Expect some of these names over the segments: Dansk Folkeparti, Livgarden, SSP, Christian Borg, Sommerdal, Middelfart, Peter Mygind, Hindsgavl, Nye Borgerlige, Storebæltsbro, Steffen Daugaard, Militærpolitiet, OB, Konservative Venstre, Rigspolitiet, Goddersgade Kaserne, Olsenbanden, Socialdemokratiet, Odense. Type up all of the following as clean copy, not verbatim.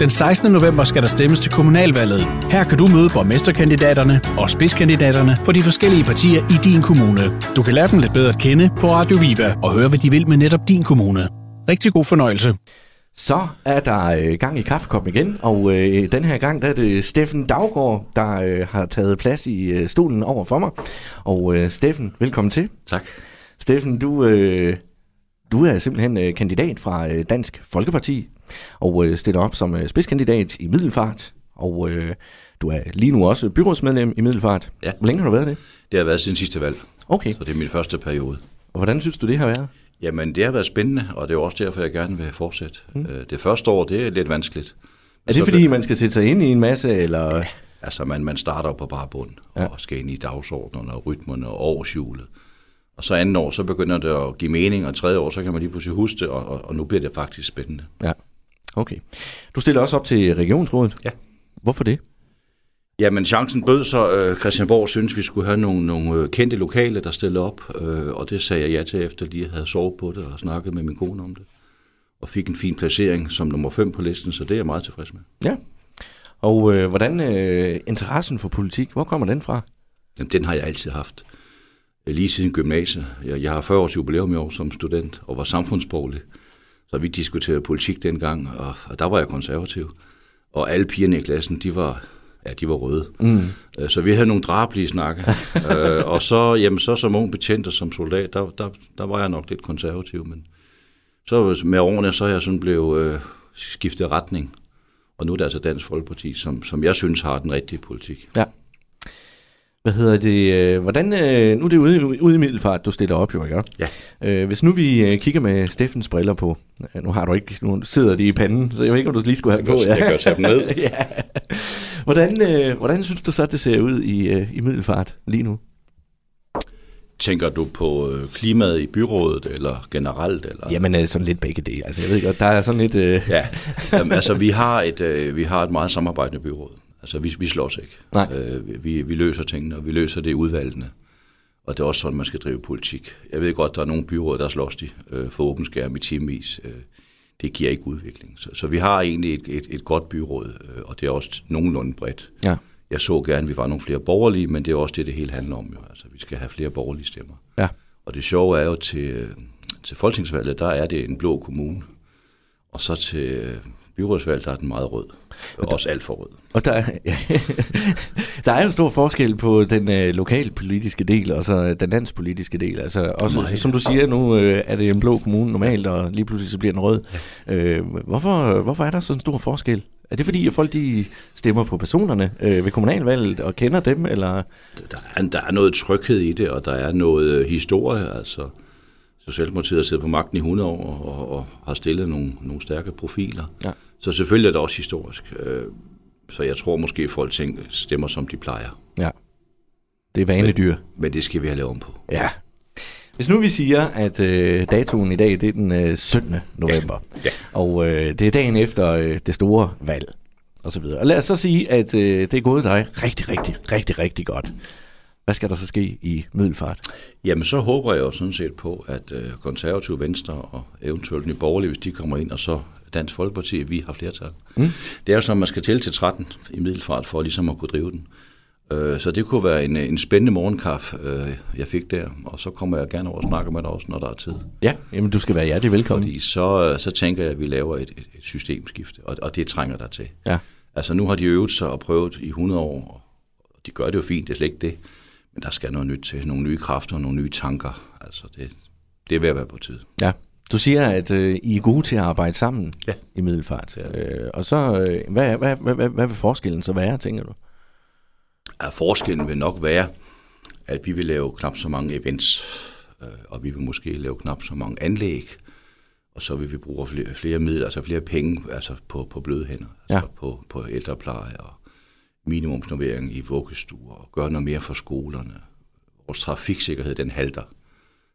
Den 16. november skal der stemmes til kommunalvalget. Her kan du møde borgmesterkandidaterne og spidskandidaterne for de forskellige partier i din kommune. Du kan lære dem lidt bedre at kende på Radio Viva og høre, hvad de vil med netop din kommune. Rigtig god fornøjelse. Så er der gang i kaffekoppen igen, og den her gang der er det Steffen Daugaard, der har taget plads i stolen over for mig. Og Steffen, velkommen til. Tak. Steffen, du er simpelthen kandidat fra Dansk Folkeparti, og stiller op som spidskandidat i Middelfart, og du er lige nu også byrådsmedlem i Middelfart. Ja. Hvor længe har du været det? Det har været siden sidste valg, okay. Så det er min første periode. Og hvordan synes du, det har været? Jamen, det har været spændende, og det er også derfor, jeg gerne vil fortsætte. Mm. Det første år, det er lidt vanskeligt. Er det fordi, man skal sætte sig ind i en masse, eller? Ja, altså, man starter på bare bunden, ja, og skal ind i dagsordenen og rytmerne og årshjulet. Og så andet år, så begynder det at give mening, og tredje år, så kan man lige pludselig huske det, og nu bliver det faktisk spændende. Ja, okay. Du stiller også op til regionsrådet. Ja. Hvorfor det? Jamen, chancen bød, så Christian Borg synes, vi skulle have nogle kendte lokale, der stillede op, og det sagde jeg ja til, efter lige havde sovet på det og snakket med min kone om det, og fik en fin placering som nummer 5 på listen, så det er jeg meget tilfreds med. Ja, og hvordan interessen for politik, hvor kommer den fra? Jamen, den har jeg altid haft, lige siden gymnasiet. Jeg har 40 års jubilæum i år som student, og var samfundsborgerlig, så vi diskuterede politik dengang, og der var jeg konservativ, og alle pigerne i klassen, de var røde. Mm. Så vi havde nogle drabelige snakke. Og så som ung betjent og som soldat, der var jeg nok lidt konservativ. Men så med årene, så er jeg sådan blevet skiftet retning. Og nu er det altså Dansk Folkeparti, som jeg synes har den rigtige politik. Ja. Hvad hedder det? Hvordan, nu er det ude i Middelfart, du stiller op, jo, ikke? Ja. Hvis nu vi kigger med Steffens briller på, nu sidder de i panden, så jeg ved ikke, om du lige skulle have på. Ja. Jeg kan jo tage dem ned. Ja. Hvordan synes du så, det ser ud i Middelfart lige nu? Tænker du på klimaet i byrådet, eller generelt? Eller? Jamen, sådan lidt begge dele. Altså, jeg ved godt, der er sådan lidt... Ja, jamen, altså, vi har et meget samarbejdende byråd. Altså, vi slås ikke. Vi løser tingene, og vi løser det i udvalgene. Og det er også sådan, man skal drive politik. Jeg ved godt, der er nogle byråd, der slås de for åben skærm i timevis. Det giver ikke udvikling. Så vi har egentlig et godt byråd, og det er også nogenlunde bredt. Ja. Jeg så gerne, at vi var nogle flere borgerlige, men det er også det hele handler om. Jo. Altså, vi skal have flere borgerlige stemmer. Ja. Og det sjove er jo, til folketingsvalget, der er det en blå kommune. Og så til byrådsvalget, der er den meget rød. Også alt for rød. Og der er en stor forskel på den lokalpolitiske del og så den landspolitiske del. Altså, også, som du siger, nu er det en blå kommune normalt, og lige pludselig så bliver den rød. Hvorfor er der sådan en stor forskel? Er det fordi, at folk de stemmer på personerne ved kommunalvalget og kender dem? Eller? Der er noget tryghed i det, og der er noget historie. Altså, Socialdemokratiet har siddet på magten i 100 år og har stillet nogle stærke profiler. Ja. Så selvfølgelig er det også historisk. Så jeg tror måske, at folk stemmer, som de plejer. Ja, det er vanedyr. Men det skal vi have lavet om på. Ja. Hvis nu vi siger, at datoen i dag, det er den 17. november, ja. Og det er dagen efter det store valg, og så videre. Og lad os så sige, at det er gået dig rigtig godt. Hvad skal der så ske i Middelfart? Jamen, så håber jeg jo sådan set på, at Konservative Venstre og eventuelt Nye Borgerlige, hvis de kommer ind, og så Dansk Folkeparti, vi har flertal. Mm. Det er jo sådan, man skal til 13 i Middelfart for ligesom at kunne drive den. Så det kunne være en spændende morgenkaffe, jeg fik der, og så kommer jeg gerne over og snakker med dig også, når der er tid. Ja, jamen du skal være hjertelig velkommen. Fordi så tænker jeg, at vi laver et systemskifte, og det trænger der til. Ja. Altså nu har de øvet sig og prøvet i 100 år, og de gør det jo fint, det er slet ikke det. Men der skal noget nyt til, nogle nye kræfter og nogle nye tanker. Altså det er ved at være på tid. Ja. Du siger, at I er gode til at arbejde sammen, ja, i Middelfart. Ja. Og så, hvad vil forskellen så være, tænker du? Ja, forskellen vil nok være, at vi vil lave knap så mange events, og vi vil måske lave knap så mange anlæg, og så vil vi bruge flere midler, altså flere penge, altså på bløde hænder, altså, ja, på ældrepleje og minimumsnormering i vuggestuer, og gøre noget mere for skolerne. Vores trafiksikkerhed, den halter.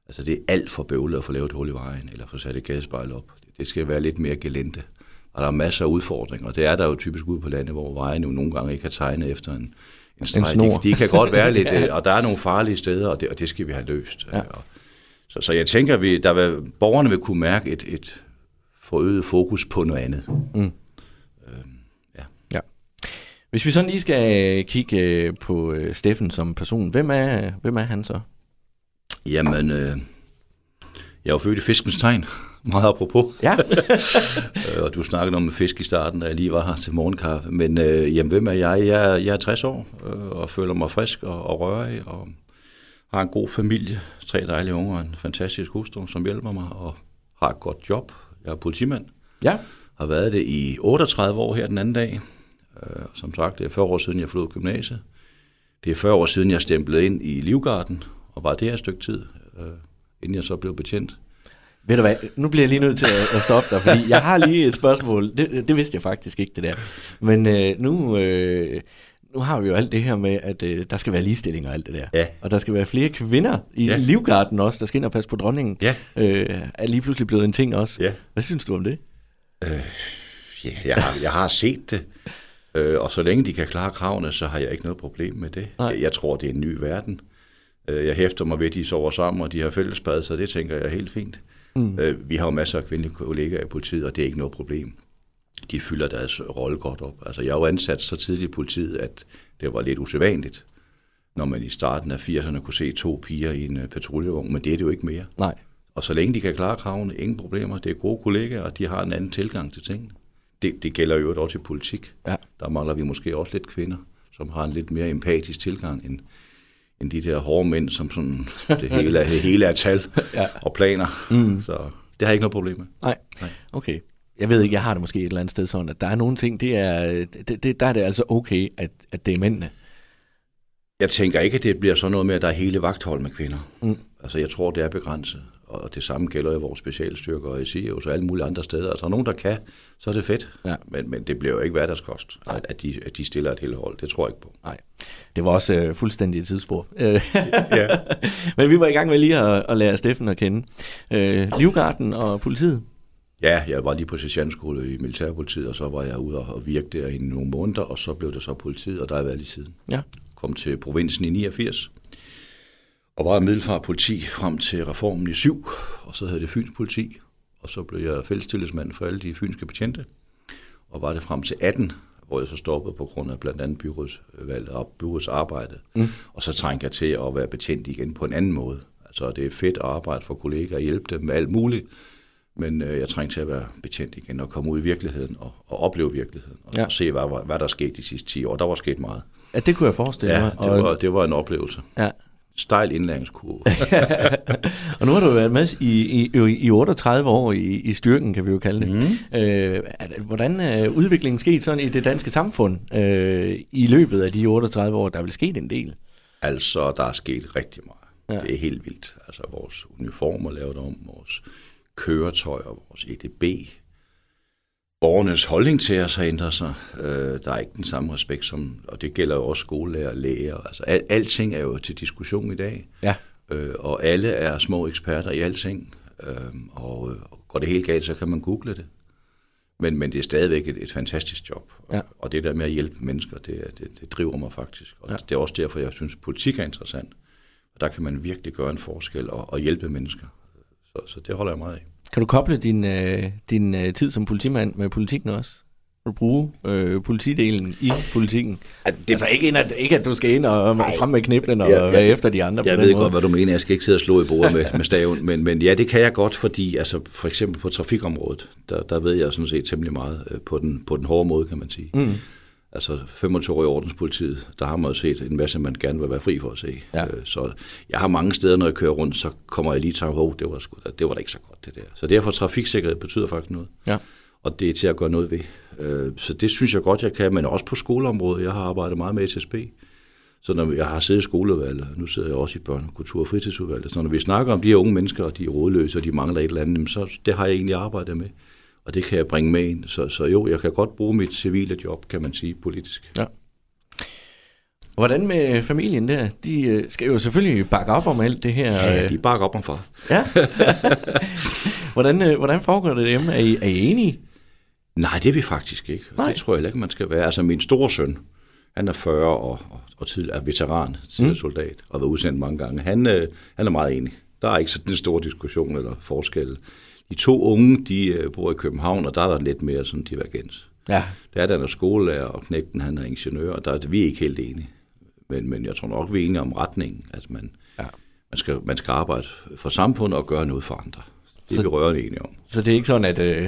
Altså det er alt for bøvlet at få lavet et hul i vejen, eller få sat et gadespejl op. Det skal være lidt mere gelente. Og der er masser af udfordringer, og det er der jo typisk ude på landet, hvor vejen jo nogle gange ikke er tegnet efter en snor. De kan godt være lidt, ja, og der er nogle farlige steder, og det skal vi have løst. Ja. Så jeg tænker, borgerne vil kunne mærke et forøget fokus på noget andet. Mm. Hvis vi sådan lige skal kigge på Steffen som person, hvem er han så? Jamen, jeg er jo født i fiskens tegn, meget apropos. Ja. Og du snakkede om fisk i starten, da jeg lige var her til morgenkaffe. Men jamen, hvem er jeg? Jeg er 60 år og føler mig frisk og rørig og har en god familie. 3 dejlige unger og en fantastisk hustru, som hjælper mig og har et godt job. Jeg er politimand. Ja. Har været det i 38 år her den anden dag. Som sagt, det er 40 år siden, jeg flød gymnasiet. Det er 40 år siden, jeg stemplede ind i Livgarden, og var det her et stykke tid, inden jeg så blev betjent. Ved du hvad, nu bliver jeg lige nødt til at stoppe dig, fordi jeg har lige et spørgsmål. Det vidste jeg faktisk ikke, det der. Men nu har vi jo alt det her med, at der skal være ligestilling og alt det der. Ja. Og der skal være flere kvinder i ja. Livgarden også, der skal ind og passe på dronningen. Ja. Er lige pludselig blevet en ting også. Ja. Hvad synes du om det? Jeg har set det. Og så længe de kan klare kravene, så har jeg ikke noget problem med det. Nej. Jeg tror, det er en ny verden. Jeg hæfter mig ved, at de sover sammen, og de har fællespad, så det tænker jeg er helt fint. Mm. Vi har jo masser af kvindelige kollegaer i politiet, og det er ikke noget problem. De fylder deres rolle godt op. Altså, jeg er jo ansat så tidligt i politiet, at det var lidt usædvanligt, når man i starten af 80'erne kunne se 2 piger i en patruljevogn, men det er det jo ikke mere. Nej. Og så længe de kan klare kravene, ingen problemer. Det er gode kollegaer, og de har en anden tilgang til tingene. Det gælder jo også i politik. Ja. Der mangler vi måske også lidt kvinder, som har en lidt mere empatisk tilgang end de der hårde mænd, som sådan, det hele er tal ja. Og planer. Mm. Så det har jeg ikke noget problem med. Nej, okay. Jeg ved ikke, jeg har det måske et eller andet sted sådan, at der er nogle ting, der er det altså okay, at det er mændene. Jeg tænker ikke, at det bliver sådan noget med, at der er hele vagthold med kvinder. Mm. Altså jeg tror, det er begrænset. Og det samme gælder i vores specialstyrker og SIOs og alle mulige andre steder. Altså, der er nogen, der kan, så er det fedt. Ja. Men det bliver jo ikke hverdagskost, at de stiller et helt hold. Det tror jeg ikke på. Nej, det var også fuldstændig et tidsspor. Ja. Men vi var i gang med lige at lære Steffen at kende. Livgarden og politiet? Ja, jeg var lige på sergentskole i Militærpolitiet, og så var jeg ude og virke der i nogle måneder, og så blev det så politiet, og der har jeg været lige siden. Ja. Kom til provinsen i 89. Og var i Middelfart politi frem til reformen i 7, og så havde det Fyns politi, og så blev jeg fællestillidsmand for alle de fynske betjente, og var det frem til 18, hvor jeg så stoppede på grund af blandt andet byrådsvalget og byrådsarbejdet, og så trængte jeg til at være betjent igen på en anden måde. Altså det er fedt at arbejde for kolleger og hjælpe dem med alt muligt, men jeg trængte til at være betjent igen og komme ud i virkeligheden og opleve virkeligheden, og ja. Se, hvad der skete de sidste 10 år. Der var sket meget. Ja, det kunne jeg forestille mig. Ja, det var en oplevelse. Ja. Stejl indlæringskurve. Og nu har du været med i 38 år i styrken, kan vi jo kalde det. Mm. Hvordan er udviklingen sket sådan i det danske samfund i løbet af de 38 år? Der er vel sket en del? Altså, der er sket rigtig meget. Ja. Det er helt vildt. Altså, vores uniformer lavet om, vores køretøj og vores EDB. Borgernes holdning til os har ændret sig. Der er ikke den samme respekt som, og det gælder jo også skolelærer og læger. Altså, alting er jo til diskussion i dag, ja. Og alle er små eksperter i alting. Og går det helt galt, så kan man google det. Men det er stadigvæk et fantastisk job. Ja. Og det der med at hjælpe mennesker, det driver mig faktisk. Og ja. Det er også derfor, jeg synes, at politik er interessant. Og der kan man virkelig gøre en forskel og hjælpe mennesker. Så det holder jeg meget af. Kan du koble din tid som politimand med politikken også? Kan du bruge politidelen i politikken? Altså ikke at du skal ind og frem med kniplen og være efter de andre. Jeg ved ikke godt, hvad du mener. Jeg skal ikke sidde og slå i bordet med staven. Men ja, det kan jeg godt, fordi altså, for eksempel på trafikområdet, der ved jeg sådan set temmelig meget på den hårde måde, kan man sige. Mm. Altså 25 år i ordenspolitiet, der har man jo set en masse, man gerne vil være fri for at se. Ja. Så jeg har mange steder, når jeg kører rundt, så kommer jeg lige til at tænke, det var da ikke så godt det der. Så derfor trafiksikkerhed betyder faktisk noget, ja. Og det er til at gøre noget ved. Så det synes jeg godt, jeg kan, men også på skoleområdet. Jeg har arbejdet meget med SSP, så når jeg har siddet i skoleudvalget, nu sidder jeg også i børne-, kultur- og fritidsudvalget, så når vi snakker om de her unge mennesker, og de er rådløse, og de mangler et eller andet, så det har jeg egentlig arbejdet med. Og det kan jeg bringe med ind. Så jo, jeg kan godt bruge mit civile job, kan man sige, politisk. Ja. Hvordan med familien der? De skal jo selvfølgelig bakke op om alt det her. Ja, de bakker op om far. Ja. Hvordan foregår det hjemme? Er I enige? Nej, det er vi faktisk ikke. Nej. Det tror jeg ikke, man skal være. Altså min store søn, han er 40 og tidligere er veteran, tidligere soldat, og har været udsendt mange gange. Han er meget enig. Der er ikke sådan en stor diskussion eller forskel. De to unge, de bor i København, og der er lidt mere sådan divergens. Ja. Der er der noget skolelærer, og knægten han er ingeniør, og der, vi er ikke helt enige. Men jeg tror nok, vi er enige om retningen, at man skal arbejde for samfundet og gøre noget for andre. Det er vi rørende enige om. Så det er ikke sådan,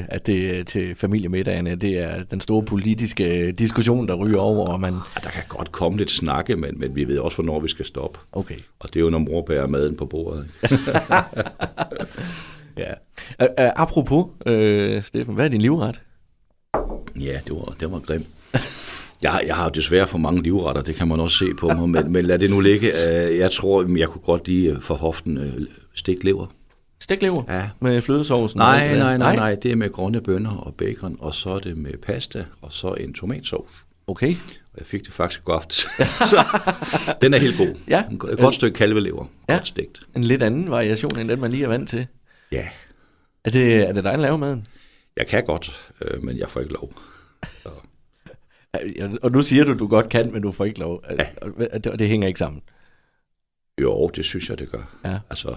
at det er til familiemiddagen, at det er den store politiske diskussion, der ryger over? Og man... Der kan godt komme lidt snakke, men vi ved også, hvornår vi skal stoppe. Okay. Og det er jo, når mor bærer maden på bordet. Ja. Apropos, Steffen, hvad er din livret? Ja, det var grimt. Jeg har desværre for mange livretter, det kan man også se på mig, men lad det nu ligge. Jeg tror, jeg kunne godt lide for hoften stiklever. Stiklever? Ja. Med flødesovsen? Nej, det er med grønne bønner og bacon, og så er det med pasta, og så en tomatsovs. Okay. Og jeg fik det faktisk godt aftes. Den er helt god. Ja. Et godt stykke kalvelever. Ja. Godt stegt. En lidt anden variation, end den man lige er vant til. Ja. Er det dig, der laver maden? Jeg kan godt, men jeg får ikke lov. Så. Og nu siger du godt kan, men du får ikke lov. Ja. Og det hænger ikke sammen? Jo, det synes jeg, det gør. Ja. Altså...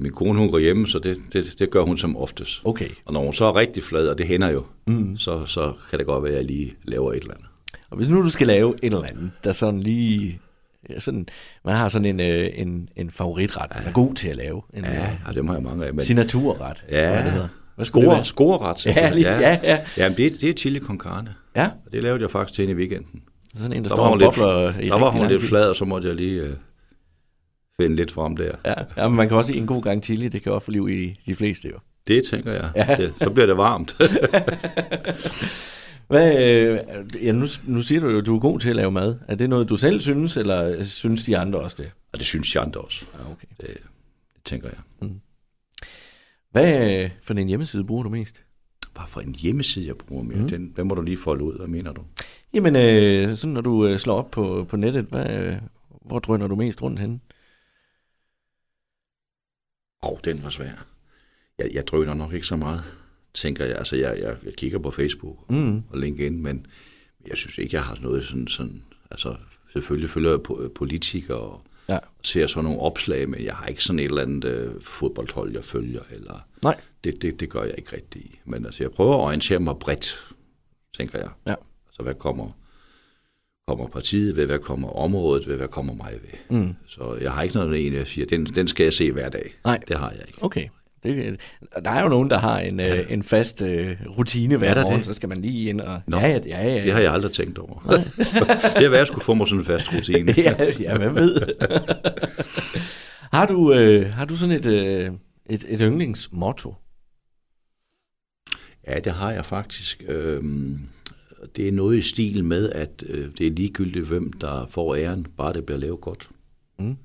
Min kone, hun går hjemme, så det gør hun som oftest. Okay. Og når hun så er rigtig flad, og det hænder jo, så kan det godt være, at jeg lige laver et eller andet. Og hvis nu du skal lave et eller andet, der sådan lige... Ja, sådan, man har sådan en favoritret, man er god til at lave. Dem har jeg mange af. Men... Signaturret. Ja, det hedder. Scoreret. Ja. Jamen, det er chili con carne. Ja. Og det lavede jeg faktisk til hende i weekenden. Sådan en, der står bobler i. Der var hun lidt flad, og så måtte jeg lige... finde lidt frem der. Ja, men man kan også i en god gang chili, det kan også få liv i de fleste jo. Det tænker jeg. Ja. Så bliver det varmt. Nu siger du jo, at du er god til at lave mad. Er det noget, du selv synes, eller synes de andre også det? Og det synes de andre også. Ja, okay. Det tænker jeg. Mm. Hvad for en hjemmeside bruger du mest? Bare for en hjemmeside, jeg bruger mest? Den må du lige folde ud, hvad mener du? Jamen, sådan når du slår op på nettet, hvor drøner du mest rundt henne? Den var svær. Jeg drøner nok ikke så meget, tænker jeg. Altså, jeg kigger på Facebook og LinkedIn, men jeg synes ikke, jeg har noget sådan altså, selvfølgelig følger jeg politikere og ser sådan nogle opslag, men jeg har ikke sådan et eller andet fodboldhold, jeg følger. Eller, nej. Det gør jeg ikke rigtigt. Men altså, jeg prøver at orientere mig bredt, tænker jeg. Ja. Altså, hvad kommer partiet ved, hvad kommer området ved, hvad kommer mig ved. Mm. Så jeg har ikke noget, jeg siger, den skal jeg se hver dag. Nej. Det har jeg ikke. Okay. Der er jo nogen, der har en fast rutine hver morgen, så skal man lige ind og... Nå, ja. Det har jeg aldrig tænkt over. Det er, hvad jeg skulle få mig sådan en fast rutine. ja, hvad ved. Har du sådan et yndlingsmotto? Ja, det har jeg faktisk... Det er noget i stil med, at det er ligegyldigt, hvem der får æren, bare det bliver lavet godt. Mm.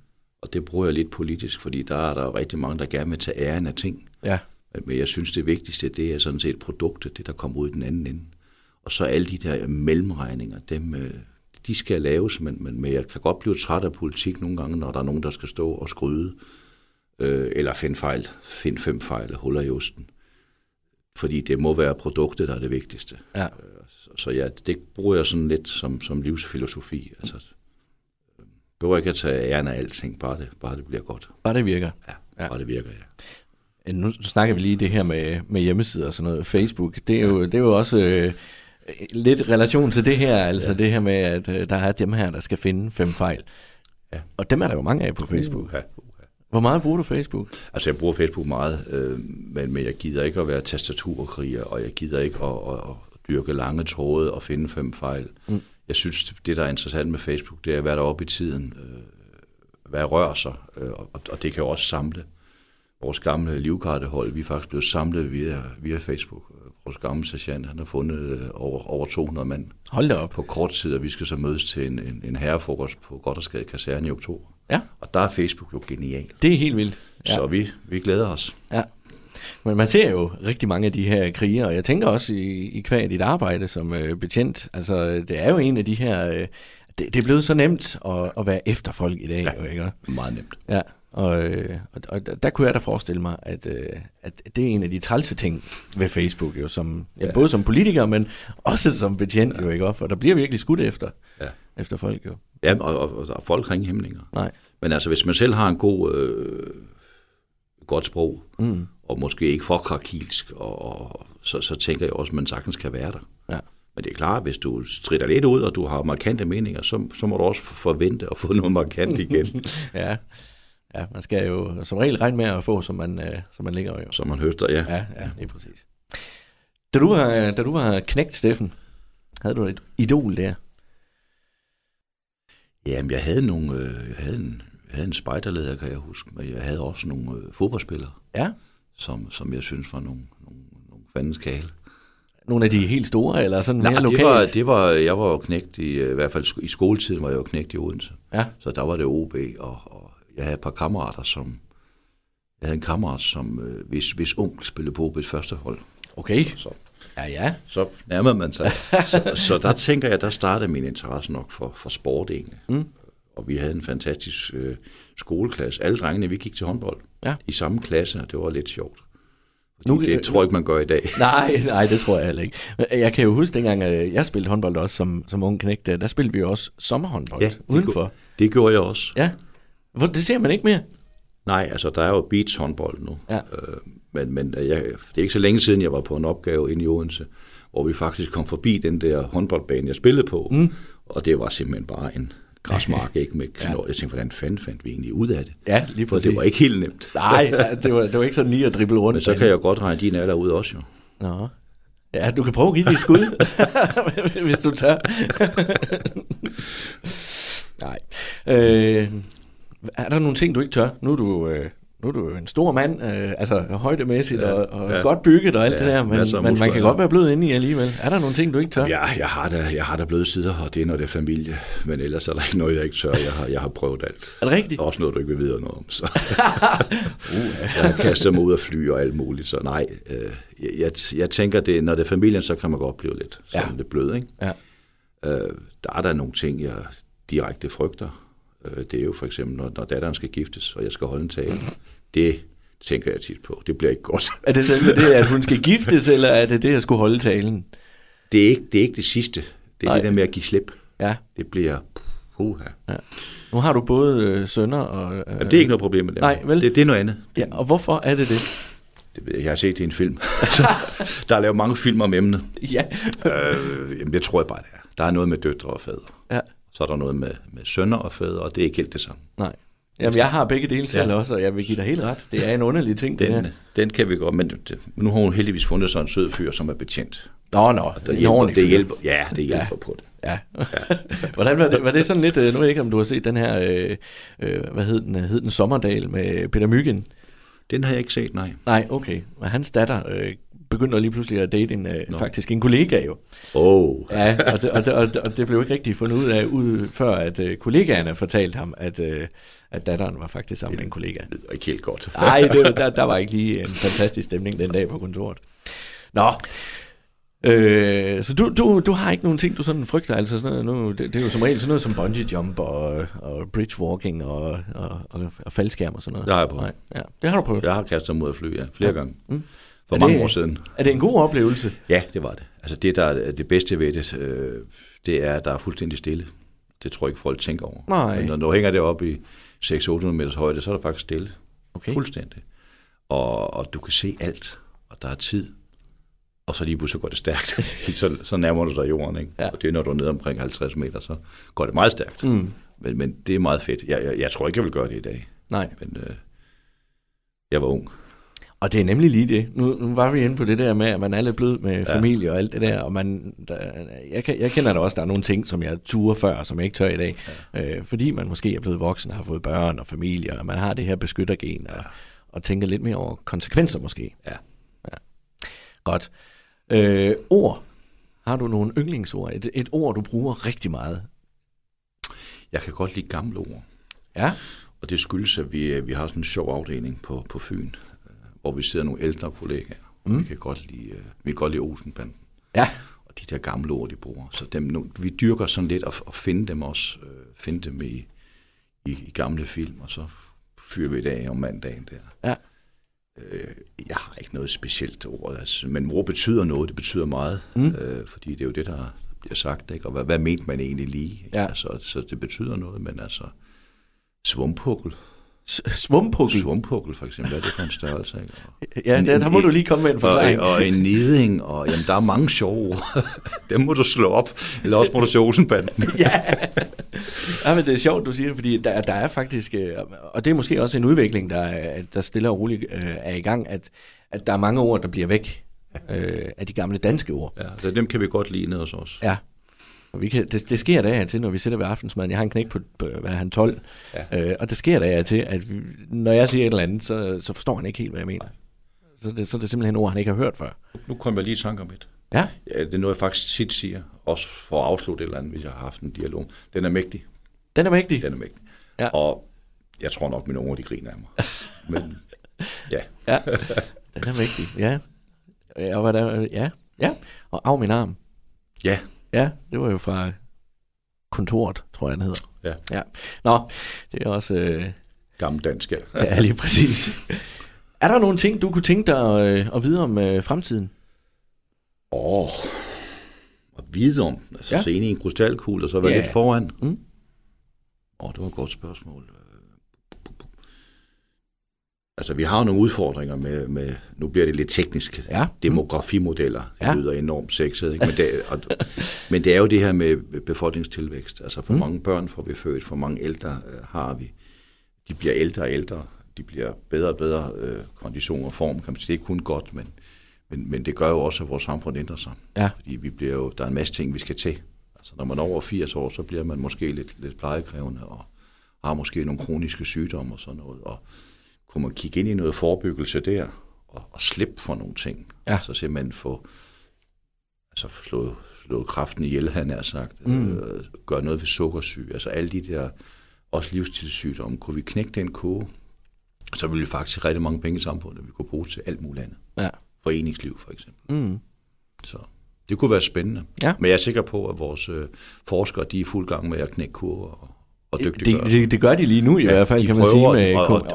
Og det bruger jeg lidt politisk, fordi der er rigtig mange, der gerne vil tage æren af ting. Ja. Men jeg synes, det vigtigste, det er sådan set produktet, det der kommer ud i den anden ende. Og så alle de der mellemregninger, de skal laves, men jeg kan godt blive træt af politik nogle gange, når der er nogen, der skal stå og skryde, eller finde 5 fejl og huller i osten. Fordi det må være produktet, der er det vigtigste. Ja. Så ja, det bruger jeg sådan lidt som livsfilosofi. Altså, jeg behøver ikke at tage æren af alting, bare det bliver godt. Bare det virker. Ja, bare det virker, ja. Nu snakker vi lige det her med hjemmesider og sådan noget. Facebook, det er jo også lidt relation til det her. Altså det her med, at der er dem her, der skal finde 5 fejl. Ja. Og dem er der jo mange af på Facebook. Ja. Hvor meget bruger du Facebook? Altså, jeg bruger Facebook meget, men jeg gider ikke at være tastaturkriger, og jeg gider ikke at dyrke lange tråde og finde 5 fejl. Mm. Jeg synes, det, der er interessant med Facebook, det er, hvad der er oppe i tiden, hvad rører sig, og det kan jo også samle. Vores gamle livgardehold, vi er faktisk blevet samlet via Facebook. Vores gamle sergeant, han har fundet over 200 mand. Hold da op. På kort tid, og vi skal så mødes til en herrefrokost på Goddersgade Kaserne i oktober. Ja. Og der er Facebook jo genial. Det er helt vildt. Ja. Så vi glæder os. Ja. Men man ser jo rigtig mange af de her krigere, og jeg tænker også i kvad dit arbejde som betjent. Altså, det er jo en af de her... det er blevet så nemt at være efter folk i dag, jo, ikke? Meget nemt. Ja. Og der kunne jeg da forestille mig, at det er en af de trælse ting ved Facebook, jo, som, både som politiker, men også som betjent, jo, ikke? For der bliver virkelig skudt efter folk, jo. Ja, og folk har ingen hæmninger. Nej. Men altså, hvis man selv har en god, godt sprog, og måske ikke for krakilsk, og så tænker jeg også, at man sagtens kan være der. Ja. Men det er klart, hvis du stritter lidt ud, og du har markante meninger, så må du også forvente at få noget markant igen. Ja. Ja, man skal jo som regel regne med at få, som man ligger jo. Som man høster, ja. Ja, det er præcis. Da du var knægt, Steffen, havde du et idol der? Jamen, jeg havde en spejderleder, kan jeg huske, men jeg havde også nogle fodboldspillere, ja, som jeg synes var nogle fandens kale. Nogle af de helt store, eller sådan mere lokalt? Nej, jeg var jo knægt i hvert fald i skoletiden, var jeg jo knægt i Odense. Ja. Så der var det OB, og jeg havde et par kammerater, hvis onkel spillede på OB's første hold. Okay. Så så nærmer man sig. så der tænker jeg, der startede min interesse nok for sport egentlig. Mm. Og vi havde en fantastisk skoleklasse. Alle drengene, vi gik til håndbold i samme klasse, og det var lidt sjovt. Det tror jeg ikke, man gør i dag. Nej, det tror jeg heller ikke. Jeg kan jo huske dengang, at jeg spillede håndbold også som ung knægt. Der spillede vi også sommerhåndbold udenfor. Det gjorde jeg også. Ja. Det ser man ikke mere? Nej, altså der er jo beachhåndbold nu. Ja. Det er ikke så længe siden, jeg var på en opgave inde i Odense, hvor vi faktisk kom forbi den der håndboldbane, jeg spillede på. Mm. Og det var simpelthen bare en græsmark, ikke, med knor. Ja. Jeg tænkte, hvordan fanden fandt vi egentlig ud af det? Ja, lige præcis. Og det var ikke helt nemt. Nej, det var ikke sådan lige at drible rundt. Men så kan jeg jo godt regne din alder ud også, jo. Nå. Ja, du kan prøve at give det et skud, hvis du tør. Nej. Er der nogle ting, du ikke tør? Nu er du en stor mand, altså højdemæssigt og godt bygget og alt det der, men man kan godt være blød inde i alligevel. Er der nogle ting, du ikke tør? Ja, jeg har da bløde sider, og det er, når det er familie, men ellers er der ikke noget, jeg ikke tør. Jeg har prøvet alt. Er det rigtigt? Også noget, du ikke vil vide noget om. Så. Jeg har kastet mig ud af fly og alt muligt, så nej. Jeg tænker, det, når det er familien, så kan man godt blive lidt sådan lidt blød, ikke? Ja. Der er der nogle ting, jeg direkte frygter. Det er jo for eksempel, når datteren skal giftes, og jeg skal holde en tale. Det tænker jeg tit på. Det bliver ikke godt. Er det sådan det, at hun skal giftes, eller er det det, at jeg skulle holde talen? Det er ikke det sidste. Det er det der med at give slip. Ja. Det bliver... Ja. Nu har du både sønner og... Jamen, det er ikke noget problem med det. Nej, vel? Det er noget andet. Ja, og hvorfor er det det? Det ved jeg. Jeg har set det i en film. Der er lavet mange filmer om emnet. Ja. Jamen, det tror jeg bare, det er. Der er noget med døtre og fædre. Ja. Så er der noget med sønner og fædre, og det er ikke helt det samme. Nej. Jamen, jeg har begge dele selv også, og jeg vil give dig helt ret. Det er en underlig ting, den kan vi godt, men nu har hun heldigvis fundet sådan en sød fyr, som er betjent. Nå. Det hjælper på det. Ja. Hvordan var det sådan lidt, nu ved jeg ikke, om du har set den her, hvad hed den Sommerdal med Peter Mygind? Den har jeg ikke set, nej. Nej, okay. Men hans datter... begyndte lige pludselig at date faktisk en kollega jo. Ja, og det blev ikke rigtig fundet ud af, før at kollegaerne fortalte ham, at datteren var faktisk sammen med en kollega. Det var ikke helt godt. Nej, der var ikke lige en fantastisk stemning den dag på kontoret. Nå, så du har ikke nogen ting, du sådan frygter, altså sådan noget, det er jo som regel sådan noget som bungee jump og bridge walking og faldskærm og sådan noget. Det har jeg prøvet. Ja, det har du prøvet. Jeg har kastet mig ud af fly, flere gange. Mm. For mange år siden. Er det en god oplevelse? Ja, det var det. Altså det, der er det bedste ved det, det er, at der er fuldstændig stille. Det tror jeg ikke, folk tænker over. Nej. Men når du hænger det op i 600-800 meters højde, så er der faktisk stille. Okay. Fuldstændig. Og du kan se alt, og der er tid. Og så lige pludselig går det stærkt. så nærmer du dig jorden, ikke? Ja. Og det er, når du er nede omkring 50 meter, så går det meget stærkt. Mm. Men det er meget fedt. Jeg tror ikke, jeg vil gøre det i dag. Nej. Men jeg var ung. Og det er nemlig lige det. Nu var vi inde på det der med, at man er lidt blød med familie og alt det der, og jeg kender da også, der er nogle ting, som jeg turde før, som jeg ikke tør i dag, fordi man måske er blevet voksen, har fået børn og familie, og man har det her beskyttergen, og tænker lidt mere over konsekvenser måske. Ja. Godt. Ord. Har du nogle yndlingsord? Et ord, du bruger rigtig meget? Jeg kan godt lide gamle ord. Ja. Og det skyldes, at vi har sådan en sjov afdeling på Fyn, hvor vi sidder nogle ældre kollegaer. Mm. Vi kan godt lide Olsenbanden. Ja. Og de der gamle ord, de bruger. Så vi dyrker sådan lidt at finde dem også. Finde dem i gamle film, og så fyrer vi det af om mandagen der. Ja. Jeg har ikke noget specielt ord. Altså, men ord betyder noget. Det betyder meget. Mm. Fordi det er jo det, der bliver sagt. Ikke? Og hvad mente man egentlig lige? Ja. Altså, så det betyder noget, men altså svumpukkel. Svumpukkel. Svumpukkel for eksempel, er det for en størrelse, ikke? Ja, der må du lige komme med en forklaring. Og en neding, og jamen, der er mange sjove. Dem må du slå op, eller også må du se Olsenbanden. Ja, men det er sjovt, du siger det, fordi der er faktisk, og det er måske også en udvikling, der stille og roligt er i gang, at der er mange ord, der bliver væk af de gamle danske ord. Ja, så dem kan vi godt lide ned hos os. Ja. Og vi kan, det sker der til, når vi sidder ved aftensmaden. Jeg har en knæk på hvad han 12, ja. Og det sker der til, at vi, når jeg siger et eller andet, så forstår han ikke helt, hvad jeg mener. Så er det simpelthen ord, han ikke har hørt før. Nu kommer jeg lige i tanke om et. Ja? Ja, det er noget, jeg faktisk tit siger, også for at afslutte et eller andet, hvis jeg har haft en dialog. Den er mægtig. Den er mægtig? Den er mægtig. Ja. Og jeg tror nok, mine unger, de griner af mig. Men ja. Ja. Den er mægtig, ja. Og hvad der, ja. Ja. Og af min arm. Ja. Ja, det var jo fra Kontoret, tror jeg, den hedder. Ja. Ja. Nå, det er også... Gammeldansk, ja. Ja, lige præcis. Er der nogle ting, du kunne tænke dig at vide om fremtiden? At vide om? Altså ja. Se ind i en krystalkugle, og så være lidt foran? Det var et godt spørgsmål. Altså, vi har jo nogle udfordringer med nu bliver det lidt teknisk, demografimodeller, det lyder enormt sexet, ikke? Men det er jo det her med befolkningstilvækst, altså for mange børn får vi født, for mange ældre har vi, de bliver ældre og ældre, de bliver bedre og bedre kondition og form, kan man sige, det er ikke kun godt, men det gør jo også, at vores samfund ændrer sig, fordi vi bliver jo, der er en masse ting, vi skal til, altså når man er over 80 år, så bliver man måske lidt plejekrævende, og har måske nogle kroniske sygdomme og sådan noget, og kunne man kigge ind i noget forebyggelse der, og slippe for nogle ting. Ja. Så simpelthen få slået kræften ihjel, han har sagt. Gøre noget ved sukkersyge. Altså alle de der, også livsstilssygdomme. Kunne vi knække den koge, så ville vi faktisk rigtig mange penge i samfundet, vi kunne bruge til alt muligt andet. Ja. Foreningsliv for eksempel. Så det kunne være spændende. Ja. Men jeg er sikker på, at vores forskere, de er fuld gang med at knække kurver og det gør de lige nu i hvert fald, kan man sige,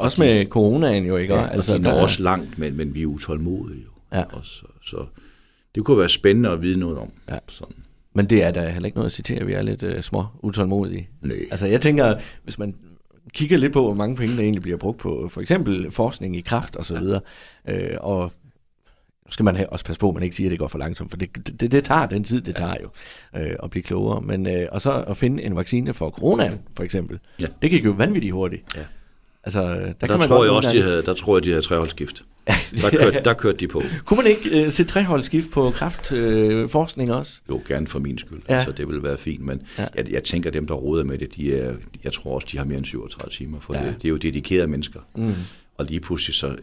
også med coronaen jo, ikke? Ja, altså, de når også langt, men vi er utålmodige jo. Ja. Så det kunne være spændende at vide noget om. Ja. Sådan. Men det er da heller ikke noget at citere, vi er lidt små utålmodige. Nej. Altså jeg tænker, hvis man kigger lidt på, hvor mange penge der egentlig bliver brugt på, for eksempel forskning i kræft og så videre, og skal man også passe på, at man ikke siger, at det går for langsomt, for det tager den tid, det tager jo at blive klogere. Men, og så at finde en vaccine for coronaen, for eksempel, det gik jo vanvittigt hurtigt. Ja. Altså, der tror jeg, de havde treholdsskift. Der kørte de på. Kunne man ikke se treholdsskift på kræftforskning også? Jo, gerne for min skyld. Ja. Altså, det ville være fint, men jeg tænker, dem, der roder med det, jeg tror også, de har mere end 37 timer, for det er jo dedikerede mennesker. Og lige pludselig så...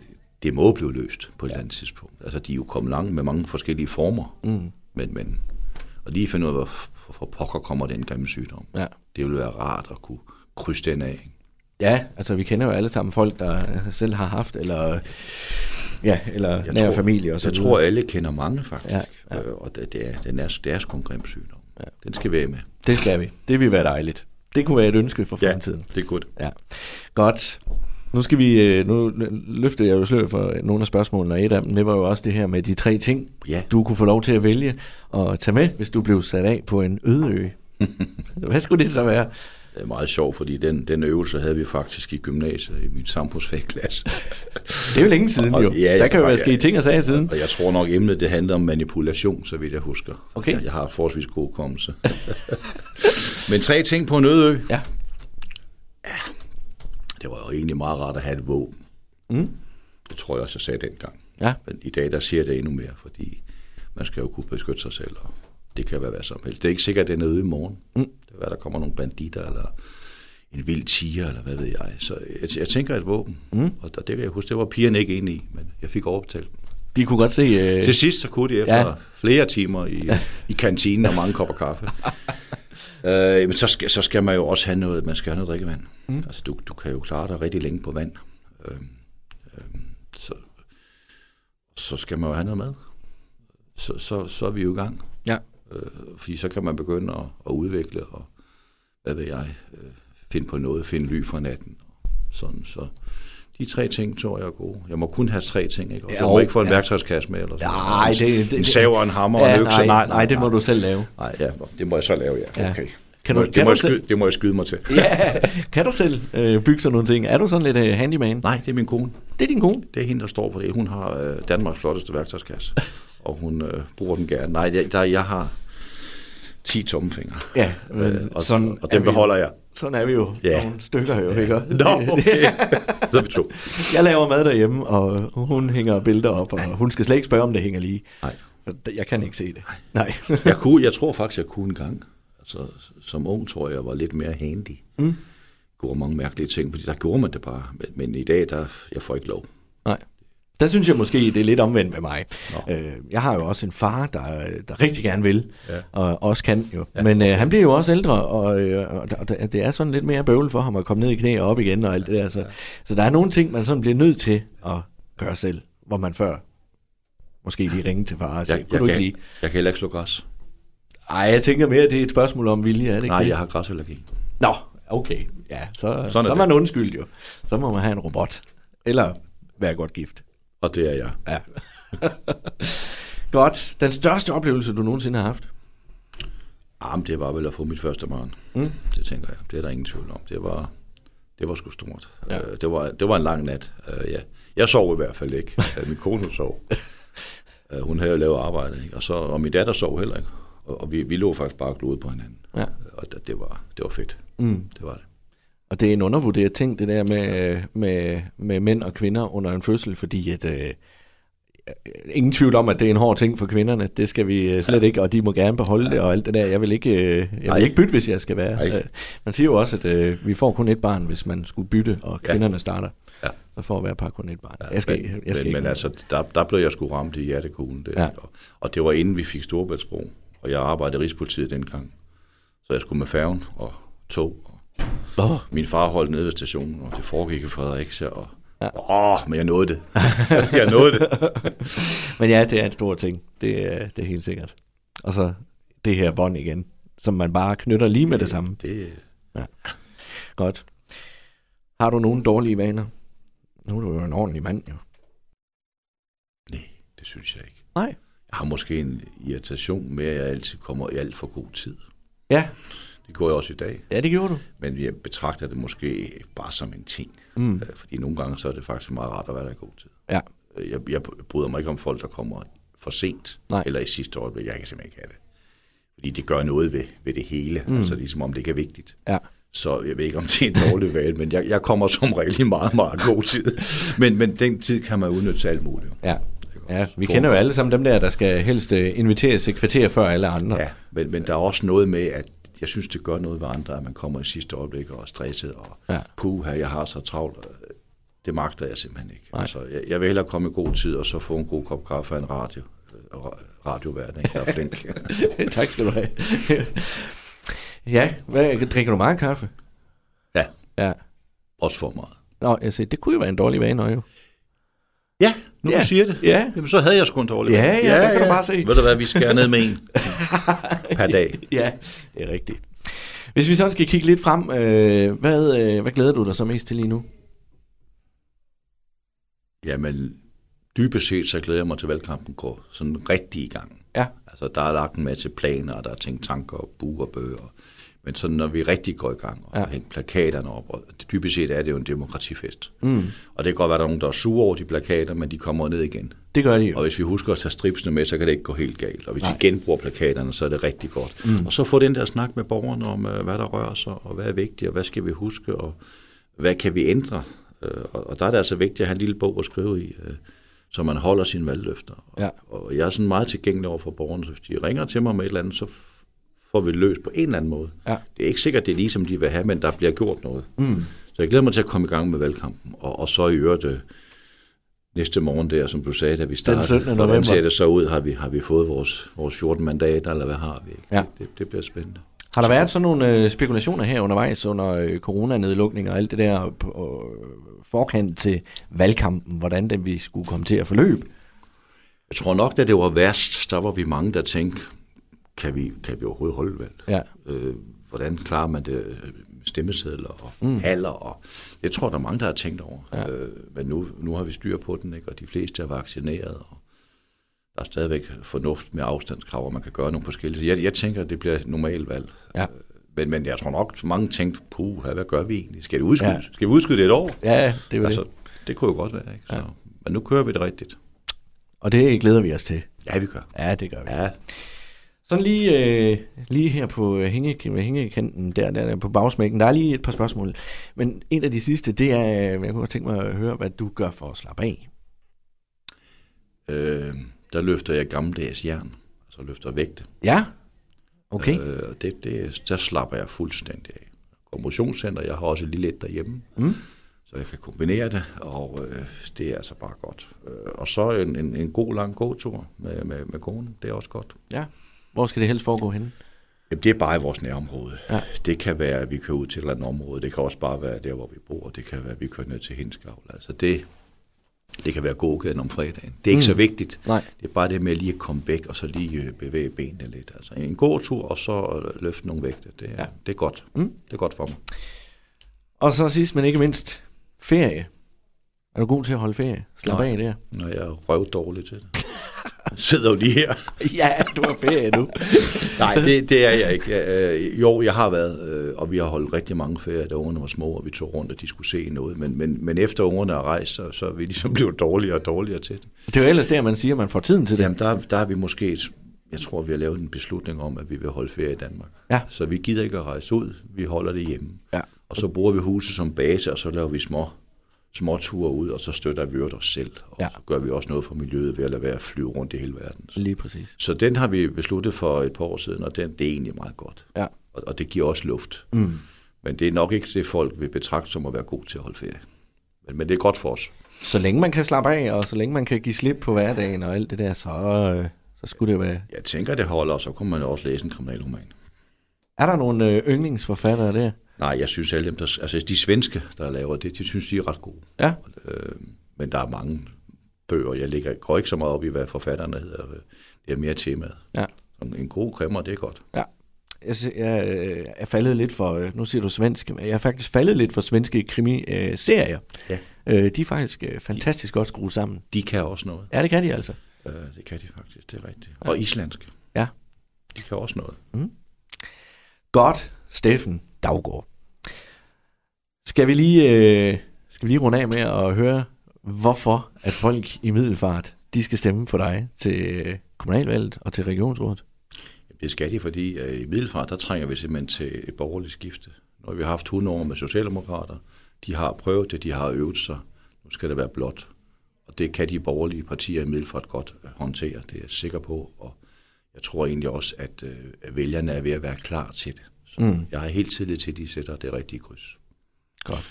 Det må blive løst på et eller andet tidspunkt. Altså, de er jo kommet langt med mange forskellige former. Men og lige finde ud af, hvor pokker kommer den grimme sygdom. Ja. Det ville være rart at kunne krydse den af. Ja, altså vi kender jo alle sammen folk, der selv har haft, eller nær familie og så videre. Jeg tror, alle kender mange faktisk. Ja. Og det er sgu en grim sygdom. Ja. Den skal være med. Det skal vi. Det vil være dejligt. Det kunne være et ønske for fremtiden. Ja, det er godt. Ja. Godt. Nu løfter jeg jo slør for nogle af spørgsmålene, og et af dem, det var jo også det her med de 3 ting, du kunne få lov til at vælge og tage med, hvis du blev sat af på en øde ø. Hvad skulle det så være? Det er meget sjovt, fordi den øvelse havde vi faktisk i gymnasiet, i min samfundsfagklasse. Det er jo længe siden jo. Ja, der kan jo være sket ting og sager siden. Og jeg tror nok, emnet det handler om manipulation, så vidt jeg husker. Okay. Jeg har forholdsvis god hukommelse. Men 3 ting på en øde ø? Ja. Det var jo egentlig meget rart at have et våben. Det tror jeg også, jeg sagde dengang. Ja. Men i dag, der siger det endnu mere, fordi man skal jo kunne beskytte sig selv, og det kan være hvad som helst. Det er ikke sikkert, at den er ude i morgen. Det er der kommer nogle banditter, eller en vild tiger, eller hvad ved jeg. Så jeg tænker et våben, og det vil jeg huske, det var pigerne ikke inde i, men jeg fik overbetalt. De kunne godt se... Til sidst, så kunne de efter flere timer i kantinen og mange kopper kaffe. Men så skal man jo også have noget, man skal have noget drikkevand. Altså du kan jo klare dig rigtig længe på vand. Så skal man jo have noget mad. Så er vi jo i gang. Ja. Fordi så kan man begynde at udvikle og hvad ved jeg, finde på noget, finde ly for natten. Sådan så. De 3 ting, tror jeg, er gode. Jeg må kun have 3 ting, ikke? Og du må ikke få en værktøjskasse med, eller sådan. Nej, en sav og en hammer og en økse. Nej, det må du selv lave. Nej, det må jeg så lave, ja. Okay. Det må jeg skyde mig til. Ja, kan du selv bygge sådan nogle ting? Er du sådan lidt handyman? Nej, det er min kone. Det er din kone? Det er hende, der står for det. Hun har Danmarks flotteste værktøjskasse, og hun bruger den gerne. Nej, jeg har 10 tommefingre. Ja, og dem beholder jeg. Sådan er vi jo. Yeah. Nogle stykker jo, ikke? Nå, okay. Så er vi to. Jeg laver mad derhjemme, og hun hænger billeder op, og hun skal slet ikke spørge, om det hænger lige. Nej. Jeg kan ikke se det. Nej. Jeg tror faktisk, jeg kunne en gang. Altså, som ung tror jeg, var lidt mere handy. Mm. Gjorde mange mærkelige ting, fordi der gjorde man det bare. Men i dag, jeg får ikke lov. Nej. Der synes jeg måske, det er lidt omvendt med mig. Jeg har jo også en far, der rigtig gerne vil, ja. Og også kan jo. Ja. Men han bliver jo også ældre, og det er sådan lidt mere bøvl for ham at komme ned i knæ og op igen og alt det der. Så der er nogle ting, man sådan bliver nødt til at gøre selv, hvor man før måske lige ringe til far og sige, jeg kan heller ikke slå græs. Ej, jeg tænker mere, at det er et spørgsmål om vilje, er det ikke? Nej, jeg har græsallergi. Nå, okay. Ja, så er man undskyldt jo. Så må man have en robot. Eller være godt gift. Og det er jeg. Ja. Godt. Den største oplevelse, du nogensinde har haft? Jamen, det var vel at få mit første barn. Mm. Det tænker jeg. Det er der ingen tvivl om. Det var sgu stort. Ja. Det var en lang nat. Ja. Jeg sov i hvert fald ikke. Min kone sov. Hun havde jo lavet arbejde. Ikke? Og min datter sov heller ikke. Og vi lå faktisk bare og glodede på hinanden. Ja. Og det var fedt. Mm. Det var det. Og det er en undervurderet ting, det der med mænd og kvinder under en fødsel, fordi at ingen tvivl om, at det er en hård ting for kvinderne. Det skal vi slet ikke, og de må gerne beholde det og alt det der. Jeg vil ikke bytte, hvis jeg skal være. Man siger jo også, at vi får kun et barn, hvis man skulle bytte, og kvinderne starter. Ja. Så får hver par kun et barn. Ja, men altså, der blev jeg sgu ramt i hjertekuglen. Ja. Og det var inden vi fik Storebæltsbro, og jeg arbejdede i Rigspolitiet dengang. Så jeg skulle med færgen og tog. Min far holdt nede ved stationen, og det foregik i Fredericia, og men jeg nåede det. Men ja, det er en stor ting. Det er helt sikkert. Og så det her bånd igen, som man bare knytter lige med det samme. Ja. Godt. Har du nogle dårlige vaner? Nu er du jo en ordentlig mand, jo. Nej, det synes jeg ikke. Nej. Jeg har måske en irritation med, at jeg altid kommer i alt for god tid. Ja. Det gjorde jeg også i dag. Ja, det gjorde du. Men jeg betragter det måske bare som en ting. Mm. Fordi nogle gange så er det faktisk meget rart at være der i god tid. Ja. Jeg bryder mig ikke om folk, der kommer for sent. Nej. Eller i sidste øjeblik. Jeg kan simpelthen ikke have det. Fordi det gør noget ved det hele. Mm. Altså ligesom om det ikke er vigtigt. Ja. Så jeg ved ikke, om det er en dårlig valg, men jeg kommer som regel meget, meget god tid. Men den tid kan man udnytte til alt muligt. Ja. Ja, vi kender jo alle sammen dem der skal helst inviteres et kvarter før alle andre. Ja, men der er også noget med, at jeg synes, det gør noget ved andre, at man kommer i sidste øjeblik og er stresset, og puha, jeg har så travlt. Det magter jeg simpelthen ikke. Altså, jeg vil hellere komme i god tid, og så få en god kop kaffe og en radiovært, der er flink. Tak skal du have. Ja, drikker du meget kaffe? Ja. Også for meget. Nå, jeg siger, det kunne jo være en dårlig vane, jo. Ja, du siger det. Ja. Jamen, så havde jeg sgu en dårlig vane. Ja, det kan du bare se. Ved du hvad, vi skærer ned med en per dag. Ja, det er rigtigt. Hvis vi så skal kigge lidt frem, hvad glæder du dig så mest til lige nu? Jamen, dybest set, så glæder jeg mig til valgkampen går sådan rigtig i gang. Ja. Altså, der er lagt en masse planer, og der er tænkt tanker og buer og bøger. Men sådan, når vi rigtig går i gang og hænger plakaterne op, og dybest set er det jo en demokratifest. Mm. Og det kan godt være, der er nogen, der er sure over de plakater, men de kommer ned igen. Det gør de jo. Og hvis vi husker at tage stripsene med, så kan det ikke gå helt galt. Og hvis de genbruger plakaterne, så er det rigtig godt. Mm. Og så få den der snak med borgerne om, hvad der rører sig, og hvad er vigtigt, og hvad skal vi huske, og hvad kan vi ændre. Og der er det altså vigtigt at have en lille bog at skrive i, så man holder sine valgløfter. Ja. Og jeg er sådan meget tilgængelig over for borgerne, så hvis de ringer til mig med et eller andet, så får vi løs på en eller anden måde. Ja. Det er ikke sikkert, det er ligesom de vil have, men der bliver gjort noget. Mm. Så jeg glæder mig til at komme i gang med valgkampen, og så i øvrigt næste morgen der, som du sagde, da vi startede, hvordan ser det så ud? Har vi fået vores 14 mandater, eller hvad har vi? Ja. Det bliver spændende. Har der været sådan nogle spekulationer her undervejs, under coronanedlukning og alt det der på forkant til valgkampen, hvordan den vi skulle komme til at forløbe? Jeg tror nok, da det var værst, der var vi mange, der tænkte, kan vi overhovedet holde valg? Ja. Hvordan klarer man det stemmesedler og haller? Og jeg tror, der er mange, der har tænkt over. Ja. Men nu har vi styr på den, ikke? Og de fleste er vaccineret. Og der er stadigvæk fornuft med afstandskrav, og man kan gøre nogle forskellige. Jeg tænker, at det bliver et normalt valg. Ja. Men jeg tror nok, mange tænkte, hvad gør vi egentlig? Skal det udskydes? Ja. Skal vi udskyde det et år? Ja, det var altså, det kunne jo godt være, ikke? Så, ja. Men nu kører vi det rigtigt. Og det glæder vi os til. Ja, vi gør. Ja, det gør vi. Ja. Sådan lige her på hængekanten, der på bagsmækken, der er lige et par spørgsmål. Men en af de sidste, det er, jeg kunne tænke mig at høre, hvad du gør for at slappe af. Der løfter jeg gammeldags jern, altså løfter vægte. Ja? Okay. Der slapper jeg fuldstændig af. Motionscenter, jeg har også lige lidt derhjemme, så jeg kan kombinere det, og det er altså bare godt. Og så en god lang gåtur med konen, det er også godt. Ja. Hvor skal det helst foregå henne? Jamen, det er bare i vores nærområde. Ja. Det kan være, at vi kører ud til et eller andet område. Det kan også bare være der, hvor vi bor. Det kan være, at vi kører ned til Hindsgavl. Altså det kan være gågaden om fredagen. Det er ikke så vigtigt. Nej. Det er bare det med at lige komme væk, og så lige bevæge benene lidt. Altså en gåtur, og så løfte nogle vægte. Det er godt. Det er godt for mig. Og så sidst, men ikke mindst, ferie. Er du god til at holde ferie? Slap af der. Når jeg er røvdårlig til det. Sidder jo lige her. Ja, du har ferie nu. Nej, det er jeg ikke. Jo, jeg har været, og vi har holdt rigtig mange ferier, da ungerne var små, og vi tog rundt, og de skulle se noget. Men efter ungerne er rejst, så er vi ligesom blevet dårligere og dårligere til det. Det er jo ellers der, man siger, at man får tiden til det. Jamen, der er vi måske, jeg tror, vi har lavet en beslutning om, at vi vil holde ferie i Danmark. Ja. Så vi gider ikke at rejse ud, vi holder det hjemme. Ja. Og så bruger vi huset som base, og så laver vi små ture ud, og så støtter vi os selv. Og så gør vi også noget for miljøet ved at lade være at flyve rundt i hele verden. Lige præcis. Så den har vi besluttet for et par år siden, og det er egentlig meget godt. Ja. Og det giver også luft. Mm. Men det er nok ikke det, folk vil betragte som at være god til at holde ferie. Men det er godt for os. Så længe man kan slappe af, og så længe man kan give slip på hverdagen og alt det der, så skulle det være... Jeg tænker, det holder, og så kunne man også læse en kriminalroman. Er der nogle yndlingsforfattere der? Nej, jeg synes alle dem, de svenske, der laver det, de synes, de er ret gode. Ja. Men der er mange bøger. Jeg går ikke så meget op i, hvad forfatterne hedder. Det er mere temaet. Ja. En god krimmer, det er godt. Ja. Jeg er faldet lidt for, nu siger du svenske, men jeg er faktisk faldet lidt for svenske krimiserier. Ja. De er faktisk fantastisk godt skruet sammen. De kan også noget. Ja, det kan de altså. Det kan de faktisk, det er rigtigt. Ja. Og islandsk. Ja. De kan også noget. Mm. Godt, Steffen Daugaard. Skal vi lige runde af med at høre, hvorfor at folk i Middelfart, de skal stemme for dig til kommunalvalget og til regionsrådet? Det skal de, fordi i Middelfart, der trænger vi simpelthen til et borgerligt skifte. Når vi har haft 100 år med socialdemokrater, de har prøvet det, de har øvet sig. Nu skal det være blåt. Og det kan de borgerlige partier i Middelfart godt håndtere, det er jeg sikker på. Og jeg tror egentlig også, at vælgerne er ved at være klar til det. Jeg har helt tillid til, at de sætter det rigtige kryds. Godt.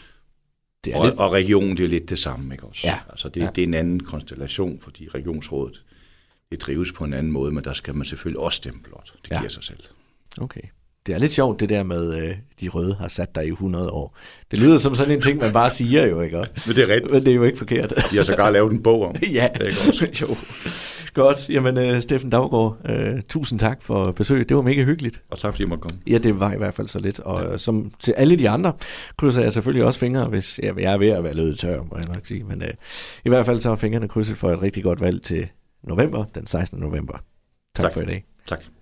Det er og regionen, det er lidt det samme, ikke også? Ja. Altså, det er en anden konstellation, fordi regionsrådet, det drives på en anden måde, men der skal man selvfølgelig også stemme blot. Det giver sig selv. Okay. Det er lidt sjovt, det der med, de røde har sat dig i 100 år. Det lyder som sådan en ting, man bare siger jo, ikke? Men det er rigtigt. Men det er jo ikke forkert. De har sågar lavet en bog om. Ja, det er ikke også. Jo. Godt. Jamen, Steffen Daugaard, tusind tak for besøget. Det var mega hyggeligt. Og tak fordi jeg måtte komme. Ja, det var i hvert fald så lidt. Og som til alle de andre, krydser jeg selvfølgelig også fingre, hvis jeg er ved at være løbet tør, må jeg nok sige. Men i hvert fald så har fingrene krydset for et rigtig godt valg til november, den 16. november. Tak for i dag. Tak.